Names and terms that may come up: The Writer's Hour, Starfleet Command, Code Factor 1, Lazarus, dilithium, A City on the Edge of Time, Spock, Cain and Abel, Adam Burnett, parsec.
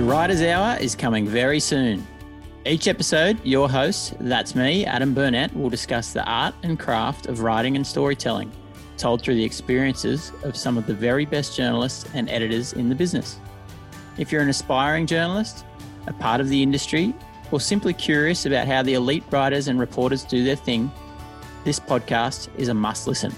The Writer's Hour is coming very soon. Each episode, your host, that's me, Adam Burnett, will discuss the art and craft of writing and storytelling, told through the experiences of some of the very best journalists and editors in the business. If you're an aspiring journalist, a part of the industry, or simply curious about how the elite writers and reporters do their thing, this podcast is a must listen.